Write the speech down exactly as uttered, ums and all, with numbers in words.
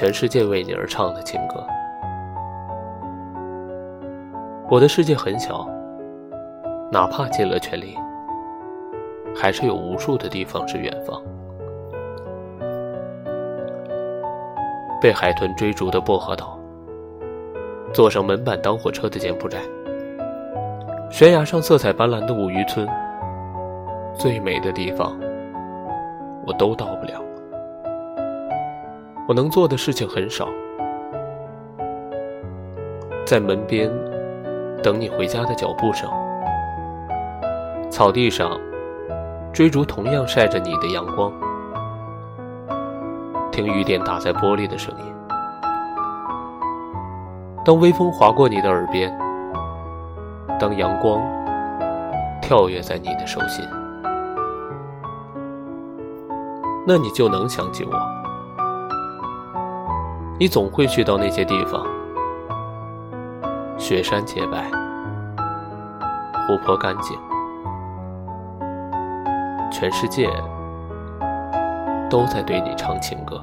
全世界为你而唱的情歌。我的世界很小，哪怕尽了全力，还是有无数的地方是远方。被海豚追逐的薄荷岛，坐上门板当火车的柬埔寨，悬崖上色彩斑斓的五渔村，最美的地方我都到不了。我能做的事情很少，在门边等你回家的脚步声，草地上追逐同样晒着你的阳光，听雨点打在玻璃的声音。当微风划过你的耳边，当阳光跳跃在你的手心，那你就能想起我。你总会去到那些地方，雪山洁白，湖泊干净，全世界都在对你唱情歌。